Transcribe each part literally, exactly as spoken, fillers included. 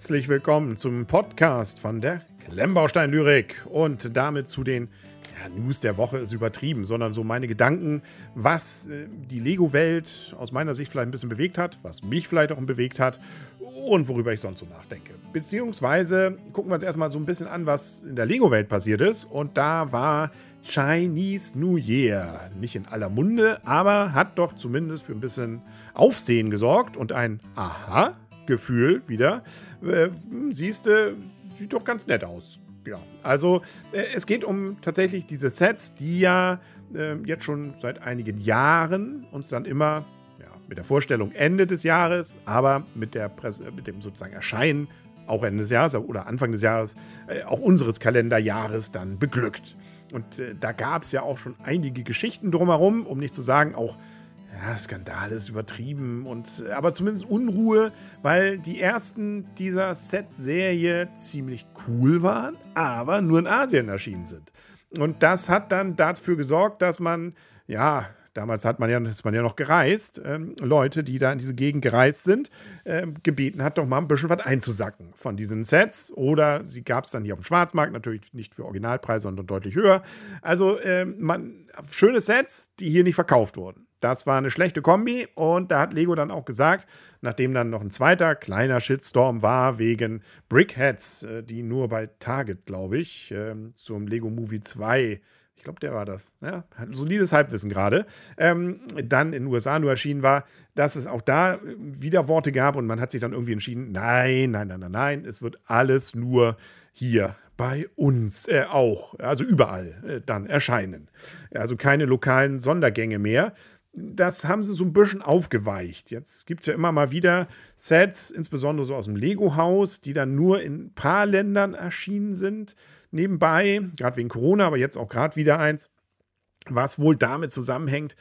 Herzlich willkommen zum Podcast von der Klemmbaustein-Lyrik und damit zu den ja, News der Woche ist übertrieben, sondern so meine Gedanken, was äh, die Lego-Welt aus meiner Sicht vielleicht ein bisschen bewegt hat, was mich vielleicht auch bewegt hat und worüber ich sonst so nachdenke. Beziehungsweise gucken wir uns erstmal so ein bisschen an, was in der Lego-Welt passiert ist, und da war Chinese New Year nicht in aller Munde, aber hat doch zumindest für ein bisschen Aufsehen gesorgt und ein Aha-Gefühl wieder. Äh, siehste, sieht doch ganz nett aus. Ja, also äh, es geht um tatsächlich diese Sets, die ja äh, jetzt schon seit einigen Jahren uns dann immer ja, mit der Vorstellung Ende des Jahres, aber mit der Presse, mit dem sozusagen Erscheinen auch Ende des Jahres oder Anfang des Jahres, äh, auch unseres Kalenderjahres dann beglückt. Und äh, da gab es ja auch schon einige Geschichten drumherum, um nicht zu sagen, auch ja, Skandal ist übertrieben, und aber zumindest Unruhe, weil die ersten dieser Set-Serie ziemlich cool waren, aber nur in Asien erschienen sind. Und das hat dann dafür gesorgt, dass man, ja, damals hat man ja, ist man ja noch gereist, ähm, Leute, die da in diese Gegend gereist sind, ähm, gebeten hat, doch mal ein bisschen was einzusacken von diesen Sets. Oder sie gab es dann hier auf dem Schwarzmarkt, natürlich nicht für Originalpreise, sondern deutlich höher. Also ähm, man, schöne Sets, die hier nicht verkauft wurden. Das war eine schlechte Kombi, und da hat Lego dann auch gesagt, nachdem dann noch ein zweiter kleiner Shitstorm war wegen Brickheads, die nur bei Target, glaube ich, zum Lego Movie zwei, ich glaube, der war das, ja, solides Halbwissen gerade, ähm, dann in den U S A nur erschienen war, dass es auch da Widerworte gab, und man hat sich dann irgendwie entschieden, nein, nein, nein, nein, nein, es wird alles nur hier bei uns äh, auch, also überall äh, dann erscheinen. Also keine lokalen Sondergänge mehr. Das haben sie so ein bisschen aufgeweicht. Jetzt gibt es ja immer mal wieder Sets, insbesondere so aus dem Lego-Haus, die dann nur in ein paar Ländern erschienen sind. Nebenbei, gerade wegen Corona, aber jetzt auch gerade wieder eins, was wohl damit zusammenhängt,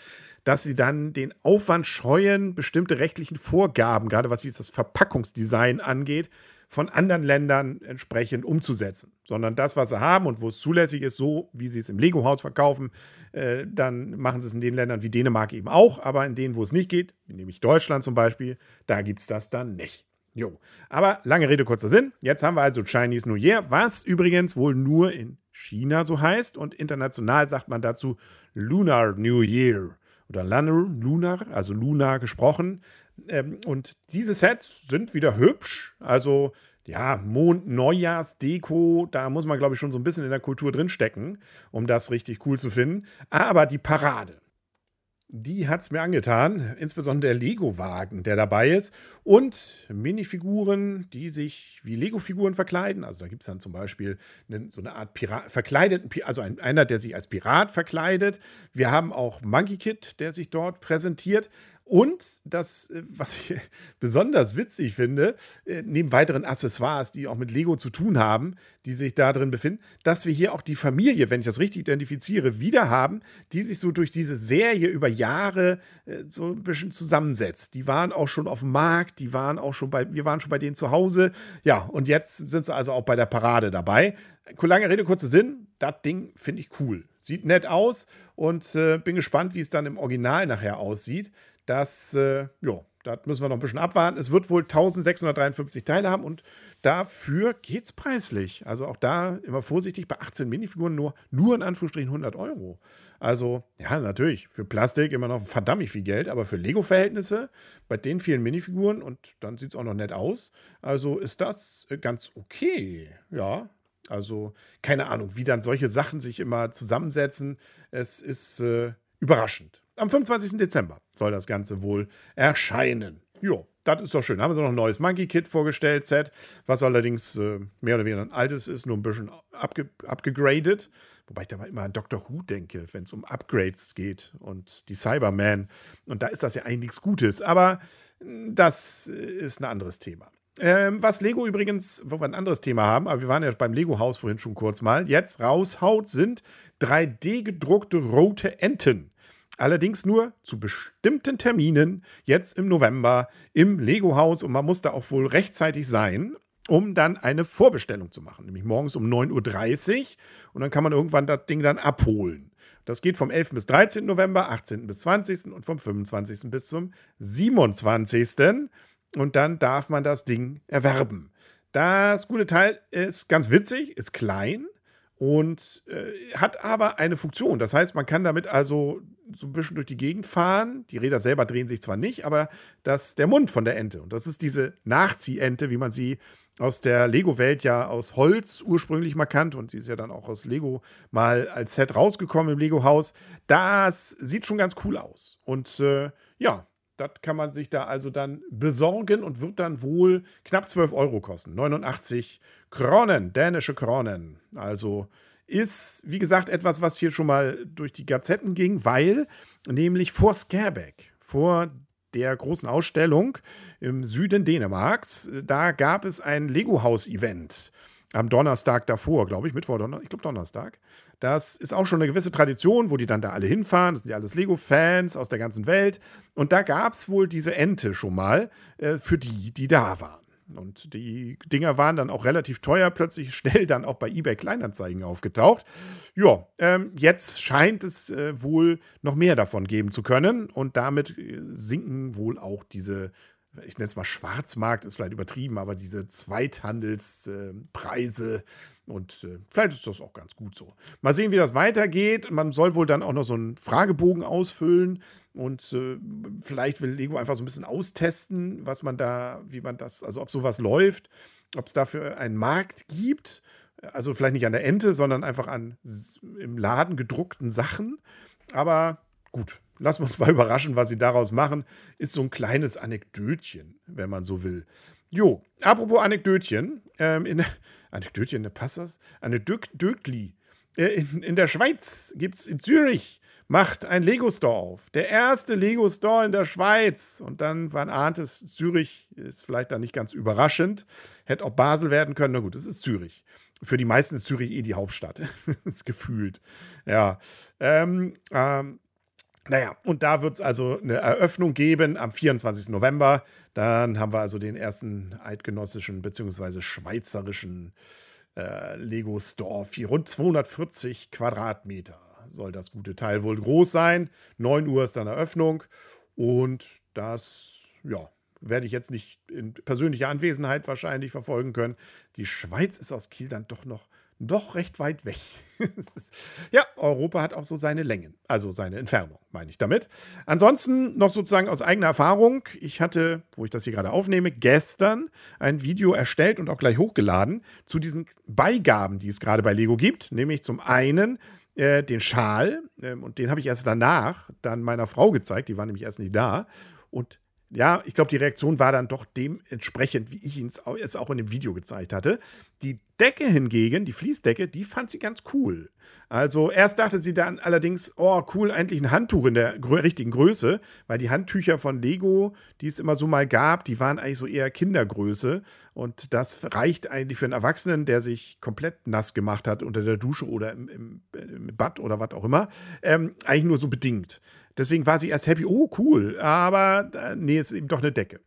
dass sie dann den Aufwand scheuen, bestimmte rechtlichen Vorgaben, gerade was wie das Verpackungsdesign angeht, von anderen Ländern entsprechend umzusetzen, sondern das, was sie haben und wo es zulässig ist, so wie sie es im Lego-Haus verkaufen, äh, dann machen sie es in den Ländern wie Dänemark eben auch, aber in denen, wo es nicht geht, nämlich Deutschland zum Beispiel, da gibt es das dann nicht. Jo. Aber lange Rede, kurzer Sinn, jetzt haben wir also Chinese New Year, was übrigens wohl nur in China so heißt, und international sagt man dazu Lunar New Year oder Lunar, also Lunar gesprochen. Ähm, und diese Sets sind wieder hübsch, also ja, Mond-Neujahrs-Deko, da muss man, glaube ich, schon so ein bisschen in der Kultur drinstecken, um das richtig cool zu finden. Aber die Parade, die hat es mir angetan, insbesondere der Lego-Wagen, der dabei ist, und Minifiguren, die sich wie Lego-Figuren verkleiden. Also da gibt es dann zum Beispiel einen, so eine Art Pirat, verkleideten, also ein, einer, der sich als Pirat verkleidet. Wir haben auch Monkey Kid, der sich dort präsentiert. Und das, was ich besonders witzig finde, neben weiteren Accessoires, die auch mit Lego zu tun haben, die sich da drin befinden, dass wir hier auch die Familie, wenn ich das richtig identifiziere, wieder haben, die sich so durch diese Serie über Jahre so ein bisschen zusammensetzt. Die waren auch schon auf dem Markt, die waren auch schon bei, wir waren schon bei denen zu Hause. Ja, und jetzt sind sie also auch bei der Parade dabei. Lange Rede, kurzer Sinn, das Ding finde ich cool. Sieht nett aus, und äh, bin gespannt, wie es dann im Original nachher aussieht. Das, äh, ja, das müssen wir noch ein bisschen abwarten. Es wird wohl eintausendsechshundertdreiundfünfzig Teile haben, und dafür geht es preislich. Also auch da immer vorsichtig, bei achtzehn Minifiguren nur, nur in Anführungsstrichen hundert Euro. Also ja, natürlich, für Plastik immer noch verdammt viel Geld, aber für Lego-Verhältnisse bei den vielen Minifiguren, und dann sieht es auch noch nett aus. Also ist das ganz okay, ja. Also keine Ahnung, wie dann solche Sachen sich immer zusammensetzen. Es ist äh, überraschend. Am fünfundzwanzigsten Dezember soll das Ganze wohl erscheinen. Jo, das ist doch schön. Da haben wir so noch ein neues Monkey Kid vorgestellt, Set, was allerdings äh, mehr oder weniger ein altes ist, nur ein bisschen abge abgegradet. Wobei ich da mal immer an Doctor Who denke, wenn es um Upgrades geht und die Cyberman. Und da ist das ja eigentlich nichts Gutes. Aber das ist ein anderes Thema. Ähm, was Lego übrigens, wo wir ein anderes Thema haben, aber wir waren ja beim Lego-Haus vorhin schon kurz mal, jetzt raushaut, sind drei D gedruckte rote Enten. Allerdings nur zu bestimmten Terminen, jetzt im November, im Lego-Haus. Und man muss da auch wohl rechtzeitig sein, um dann eine Vorbestellung zu machen. Nämlich morgens um neun Uhr dreißig. Und dann kann man irgendwann das Ding dann abholen. Das geht vom elften bis dreizehnten November, achtzehnten bis zwanzigsten und vom fünfundzwanzigsten bis zum siebenundzwanzigsten Und dann darf man das Ding erwerben. Das gute Teil ist ganz witzig, ist klein und äh, hat aber eine Funktion. Das heißt, man kann damit also so ein bisschen durch die Gegend fahren. Die Räder selber drehen sich zwar nicht, aber das ist der Mund von der Ente. Und das ist diese Nachziehente, wie man sie aus der Lego-Welt ja aus Holz ursprünglich mal kannt. Und die ist ja dann auch aus Lego mal als Set rausgekommen im Lego-Haus. Das sieht schon ganz cool aus. Und äh, ja, das kann man sich da also dann besorgen und wird dann wohl knapp zwölf Euro kosten. neunundachtzig Kronen, dänische Kronen. Also ist, wie gesagt, etwas, was hier schon mal durch die Gazetten ging, weil nämlich vor Skerbeck, vor der großen Ausstellung im Süden Dänemarks, da gab es ein Lego-Haus-Event am Donnerstag davor, glaube ich, Mittwoch, Donner- ich glaube Donnerstag. Das ist auch schon eine gewisse Tradition, wo die dann da alle hinfahren. Das sind ja alles Lego-Fans aus der ganzen Welt. Und da gab es wohl diese Ente schon mal äh, für die, die da waren. Und die Dinger waren dann auch relativ teuer, plötzlich schnell dann auch bei eBay Kleinanzeigen aufgetaucht. Ja, ähm, jetzt scheint es äh, wohl noch mehr davon geben zu können. Und damit äh, sinken wohl auch diese, ich nenne es mal Schwarzmarkt, ist vielleicht übertrieben, aber diese Zweithandelspreise äh, und äh, vielleicht ist das auch ganz gut so. Mal sehen, wie das weitergeht. Man soll wohl dann auch noch so einen Fragebogen ausfüllen und äh, vielleicht will Lego einfach so ein bisschen austesten, was man da, wie man das, also ob sowas läuft, ob es dafür einen Markt gibt, also vielleicht nicht an der Ente, sondern einfach an im Laden gedruckten Sachen, aber gut. Lassen wir uns mal überraschen, was sie daraus machen. Ist so ein kleines Anekdötchen, wenn man so will. Jo, apropos Anekdötchen. Ähm, in, Anekdötchen, ne, passt das? Anekdötli. Äh, in, in der Schweiz gibt's, in Zürich macht ein Lego-Store auf. Der erste Lego-Store in der Schweiz. Und dann, man ahnt es, Zürich ist vielleicht dann nicht ganz überraschend. Hätte auch Basel werden können. Na gut, es ist Zürich. Für die meisten ist Zürich eh die Hauptstadt. Ist gefühlt. Ja, ähm, ähm. Naja, und da wird es also eine Eröffnung geben am vierundzwanzigsten November. Dann haben wir also den ersten eidgenössischen bzw. schweizerischen äh, Lego-Store. Rund zweihundertvierzig Quadratmeter soll das gute Teil wohl groß sein. neun Uhr ist dann Eröffnung. Und das, ja, werde ich jetzt nicht in persönlicher Anwesenheit wahrscheinlich verfolgen können. Die Schweiz ist aus Kiel dann doch noch Doch recht weit weg. Ja, Europa hat auch so seine Längen, also seine Entfernung, meine ich damit. Ansonsten noch sozusagen aus eigener Erfahrung. Ich hatte, wo ich das hier gerade aufnehme, gestern ein Video erstellt und auch gleich hochgeladen zu diesen Beigaben, die es gerade bei Lego gibt. Nämlich zum einen äh, den Schal äh, und den habe ich erst danach dann meiner Frau gezeigt. Die war nämlich erst nicht da. Und ja, ich glaube, die Reaktion war dann doch dementsprechend, wie ich es auch in dem Video gezeigt hatte. Die Decke hingegen, die Fließdecke, die fand sie ganz cool. Also erst dachte sie dann allerdings, oh cool, endlich ein Handtuch in der grö- richtigen Größe, weil die Handtücher von Lego, die es immer so mal gab, die waren eigentlich so eher Kindergröße. Und das reicht eigentlich für einen Erwachsenen, der sich komplett nass gemacht hat unter der Dusche oder im, im, im Bad oder was auch immer, ähm, eigentlich nur so bedingt. Deswegen war sie erst happy, oh cool, aber nee, ist eben doch eine Decke.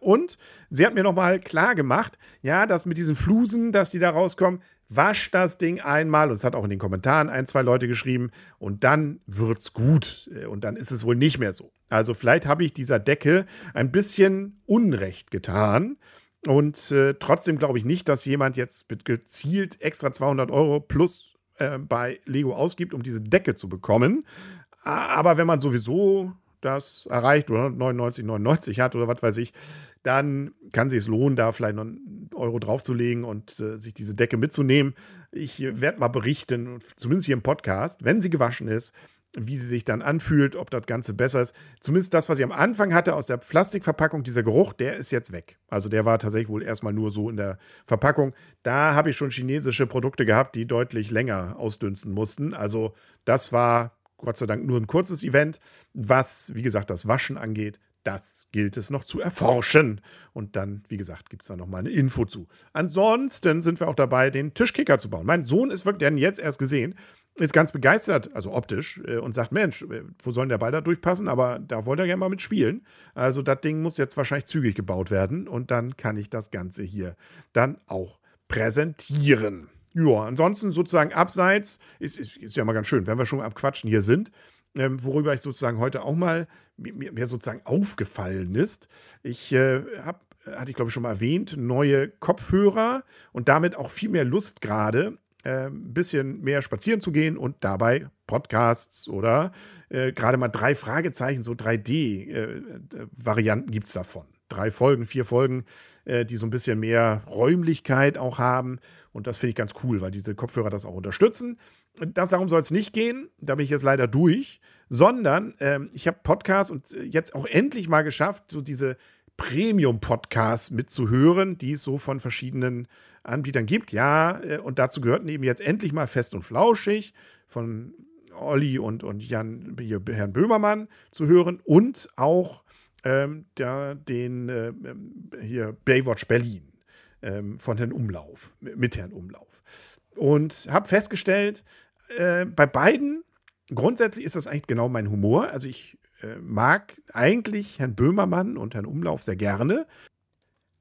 Und sie hat mir nochmal klar gemacht, ja, dass mit diesen Flusen, dass die da rauskommen, wasch das Ding einmal. Und es hat auch in den Kommentaren ein, zwei Leute geschrieben. Und dann wird's gut. Und dann ist es wohl nicht mehr so. Also vielleicht habe ich dieser Decke ein bisschen Unrecht getan. Und äh, trotzdem glaube ich nicht, dass jemand jetzt gezielt extra zweihundert Euro plus äh, bei Lego ausgibt, um diese Decke zu bekommen. Aber wenn man sowieso das erreicht oder neunundneunzig neunundneunzig hat oder was weiß ich, dann kann sich es lohnen, da vielleicht noch einen Euro draufzulegen und äh, sich diese Decke mitzunehmen. Ich äh, werde mal berichten, zumindest hier im Podcast, wenn sie gewaschen ist, wie sie sich dann anfühlt, ob das Ganze besser ist. Zumindest das, was ich am Anfang hatte aus der Plastikverpackung, dieser Geruch, der ist jetzt weg. Also der war tatsächlich wohl erstmal nur so in der Verpackung. Da habe ich schon chinesische Produkte gehabt, die deutlich länger ausdünsten mussten. Also das war Gott sei Dank nur ein kurzes Event. Was, wie gesagt, das Waschen angeht, das gilt es noch zu erforschen. Und dann, wie gesagt, gibt es da nochmal eine Info zu. Ansonsten sind wir auch dabei, den Tischkicker zu bauen. Mein Sohn ist wirklich, der hat ihn jetzt erst gesehen, ist ganz begeistert, also optisch, und sagt, Mensch, wo soll denn der Ball da durchpassen? Aber da wollte er gerne mal mitspielen. Also das Ding muss jetzt wahrscheinlich zügig gebaut werden. Und dann kann ich das Ganze hier dann auch präsentieren. Ja, ansonsten sozusagen abseits, ist, ist, ist ja mal ganz schön, wenn wir schon am Quatschen hier sind, ähm, worüber ich sozusagen heute auch mal mir, mir sozusagen aufgefallen ist. Ich äh, habe hatte ich glaube ich schon mal erwähnt, neue Kopfhörer und damit auch viel mehr Lust gerade, äh, ein bisschen mehr spazieren zu gehen und dabei Podcasts oder äh, gerade mal drei Fragezeichen, so drei D-Varianten äh, äh, gibt es davon. Drei Folgen, vier Folgen, äh, die so ein bisschen mehr Räumlichkeit auch haben. Und das finde ich ganz cool, weil diese Kopfhörer das auch unterstützen. Das, darum soll es nicht gehen, da bin ich jetzt leider durch, sondern ähm, ich habe Podcasts und jetzt auch endlich mal geschafft, so diese Premium-Podcasts mitzuhören, die es so von verschiedenen Anbietern gibt. Ja, äh, und dazu gehörten eben jetzt endlich mal Fest und Flauschig von Olli und, und Jan, hier, Herrn Böhmermann zu hören und auch Ähm, da den äh, hier Baywatch Berlin ähm, von Herrn Umlauf, mit Herrn Umlauf. Und habe festgestellt, äh, bei beiden, grundsätzlich ist das eigentlich genau mein Humor. Also ich äh, mag eigentlich Herrn Böhmermann und Herrn Umlauf sehr gerne.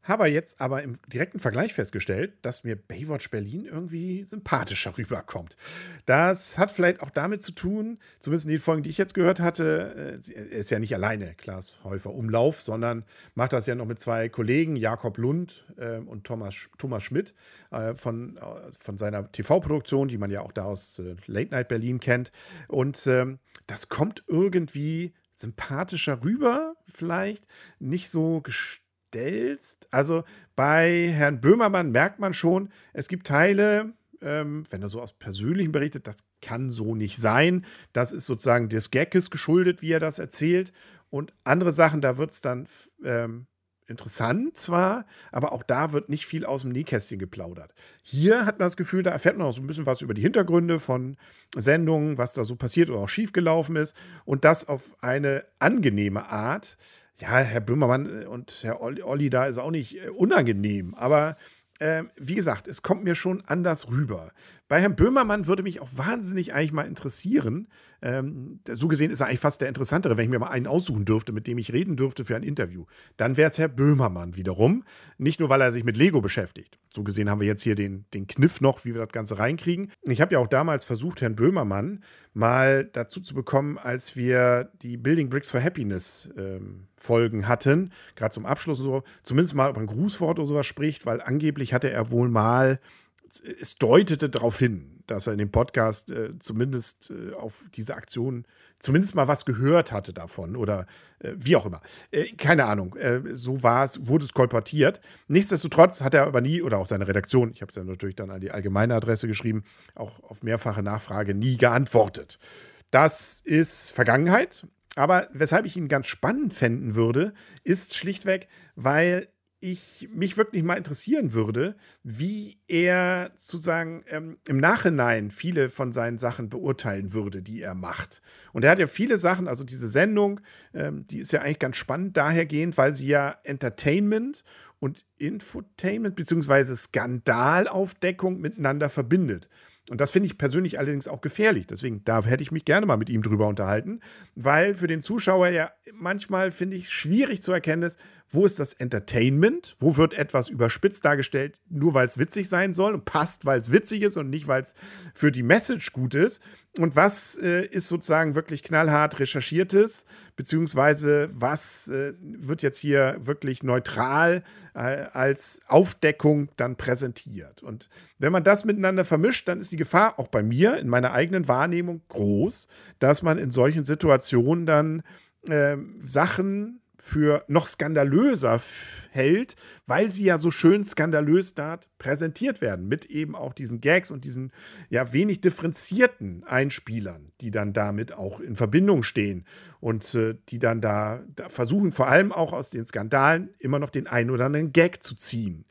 Habe jetzt aber im direkten Vergleich festgestellt, dass mir Baywatch Berlin irgendwie sympathischer rüberkommt. Das hat vielleicht auch damit zu tun, zumindest in den Folgen, die ich jetzt gehört hatte, er ist ja nicht alleine, Klaas Heufer-Umlauf, sondern macht das ja noch mit zwei Kollegen, Jakob Lund äh, und Thomas, Thomas Schmidt äh, von, von seiner T V-Produktion, die man ja auch da aus äh, Late Night Berlin kennt. Und ähm, das kommt irgendwie sympathischer rüber, vielleicht nicht so gestört. Also bei Herrn Böhmermann merkt man schon, es gibt Teile, ähm, wenn er so aus Persönlichem berichtet, das kann so nicht sein. Das ist sozusagen des Gagges geschuldet, wie er das erzählt. Und andere Sachen, da wird es dann ähm, interessant zwar, aber auch da wird nicht viel aus dem Nähkästchen geplaudert. Hier hat man das Gefühl, da erfährt man auch so ein bisschen was über die Hintergründe von Sendungen, was da so passiert oder auch schiefgelaufen ist. Und das auf eine angenehme Art. Ja, Herr Böhmermann und Herr Olli, da ist auch nicht äh, unangenehm. Aber äh, wie gesagt, es kommt mir schon anders rüber. Bei Herrn Böhmermann würde mich auch wahnsinnig eigentlich mal interessieren. Ähm, so gesehen ist er eigentlich fast der Interessantere, wenn ich mir mal einen aussuchen dürfte, mit dem ich reden dürfte für ein Interview. Dann wäre es Herr Böhmermann wiederum. Nicht nur, weil er sich mit Lego beschäftigt. So gesehen haben wir jetzt hier den, den Kniff noch, wie wir das Ganze reinkriegen. Ich habe ja auch damals versucht, Herrn Böhmermann mal dazu zu bekommen, als wir die Building Bricks for Happiness ähm, Folgen hatten, gerade zum Abschluss und so, zumindest mal über ein Grußwort oder sowas spricht, weil angeblich hatte er wohl mal, es deutete darauf hin, dass er in dem Podcast äh, zumindest äh, auf diese Aktion zumindest mal was gehört hatte davon oder äh, wie auch immer. Äh, keine Ahnung, äh, so war es, wurde es kolportiert. Nichtsdestotrotz hat er aber nie, oder auch seine Redaktion, ich habe es ja natürlich dann an die allgemeine Adresse geschrieben, auch auf mehrfache Nachfrage nie geantwortet. Das ist Vergangenheit. Aber weshalb ich ihn ganz spannend fänden würde, ist schlichtweg, weil ich mich wirklich mal interessieren würde, wie er sozusagen ähm, im Nachhinein viele von seinen Sachen beurteilen würde, die er macht. Und er hat ja viele Sachen, also diese Sendung, ähm, die ist ja eigentlich ganz spannend dahergehend, weil sie ja Entertainment und Infotainment bzw. Skandalaufdeckung miteinander verbindet. Und das finde ich persönlich allerdings auch gefährlich. Deswegen, da hätte ich mich gerne mal mit ihm drüber unterhalten, weil für den Zuschauer ja manchmal, finde ich, schwierig zu erkennen ist, wo ist das Entertainment? Wo wird etwas überspitzt dargestellt, nur weil es witzig sein soll und passt, weil es witzig ist und nicht, weil es für die Message gut ist? Und was äh, ist sozusagen wirklich knallhart recherchiertes, beziehungsweise was äh, wird jetzt hier wirklich neutral äh, als Aufdeckung dann präsentiert? Und wenn man das miteinander vermischt, dann ist die Gefahr auch bei mir in meiner eigenen Wahrnehmung groß, dass man in solchen Situationen dann äh, Sachen für noch skandalöser hält, weil sie ja so schön skandalös da präsentiert werden, mit eben auch diesen Gags und diesen ja wenig differenzierten Einspielern, die dann damit auch in Verbindung stehen und äh, die dann da, da versuchen, vor allem auch aus den Skandalen immer noch den einen oder anderen Gag zu ziehen.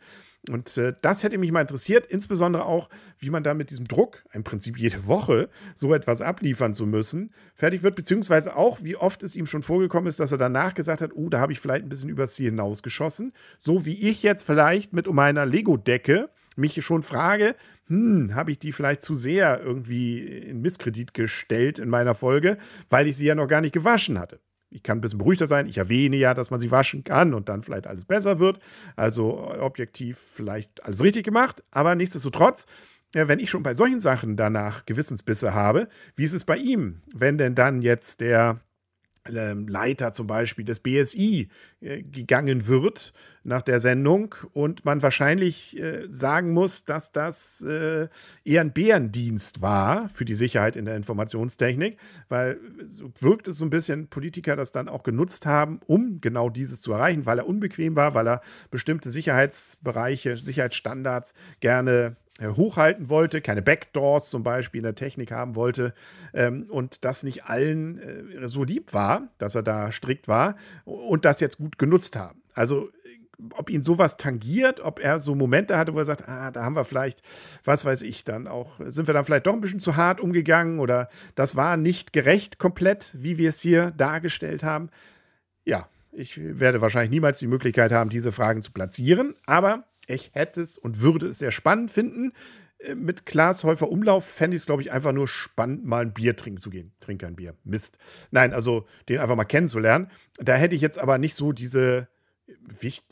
Und äh, das hätte mich mal interessiert, insbesondere auch, wie man da mit diesem Druck, im Prinzip jede Woche, so etwas abliefern zu müssen, fertig wird, beziehungsweise auch, wie oft es ihm schon vorgekommen ist, dass er danach gesagt hat, oh, da habe ich vielleicht ein bisschen übers Ziel hinausgeschossen, so wie ich jetzt vielleicht mit meiner Lego-Decke mich schon frage, hm, habe ich die vielleicht zu sehr irgendwie in Misskredit gestellt in meiner Folge, weil ich sie ja noch gar nicht gewaschen hatte. Ich kann ein bisschen beruhigter sein. Ich erwähne ja, dass man sie waschen kann und dann vielleicht alles besser wird. Also objektiv vielleicht alles richtig gemacht. Aber nichtsdestotrotz, wenn ich schon bei solchen Sachen danach Gewissensbisse habe, wie ist es bei ihm? Wenn denn dann jetzt der Leiter zum Beispiel des B S I äh, gegangen wird nach der Sendung und man wahrscheinlich äh, sagen muss, dass das äh, eher ein Bärendienst war für die Sicherheit in der Informationstechnik, weil so wirkt es so ein bisschen, Politiker das dann auch genutzt haben, um genau dieses zu erreichen, weil er unbequem war, weil er bestimmte Sicherheitsbereiche, Sicherheitsstandards gerne hochhalten wollte, keine Backdoors zum Beispiel in der Technik haben wollte ähm, und das nicht allen äh, so lieb war, dass er da strikt war und das jetzt gut genutzt haben. Also ob ihn sowas tangiert, ob er so Momente hatte, wo er sagt, ah, da haben wir vielleicht, was weiß ich, dann auch, sind wir dann vielleicht doch ein bisschen zu hart umgegangen oder das war nicht gerecht komplett, wie wir es hier dargestellt haben. Ja, ich werde wahrscheinlich niemals die Möglichkeit haben, diese Fragen zu platzieren, aber ich hätte es und würde es sehr spannend finden. Mit Klaas Heufer-Umlauf fände ich es, glaube ich, einfach nur spannend, mal ein Bier trinken zu gehen. Trink kein Bier. Mist. Nein, also den einfach mal kennenzulernen. Da hätte ich jetzt aber nicht so diese,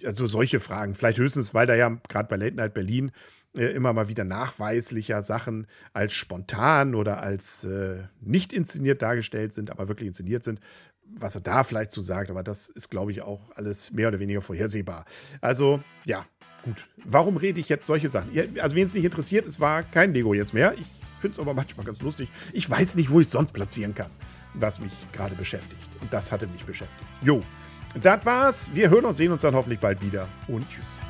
also solche Fragen. Vielleicht höchstens, weil da ja gerade bei Late Night Berlin äh, immer mal wieder nachweislicher Sachen als spontan oder als äh, nicht inszeniert dargestellt sind, aber wirklich inszeniert sind. Was er da vielleicht zu sagt, aber das ist, glaube ich, auch alles mehr oder weniger vorhersehbar. Also, ja. Gut, warum rede ich jetzt solche Sachen? Also wen es nicht interessiert, es war kein Lego jetzt mehr. Ich finde es aber manchmal ganz lustig. Ich weiß nicht, wo ich es sonst platzieren kann, was mich gerade beschäftigt. Und das hatte mich beschäftigt. Jo, das war's. Wir hören und sehen uns dann hoffentlich bald wieder. Und tschüss.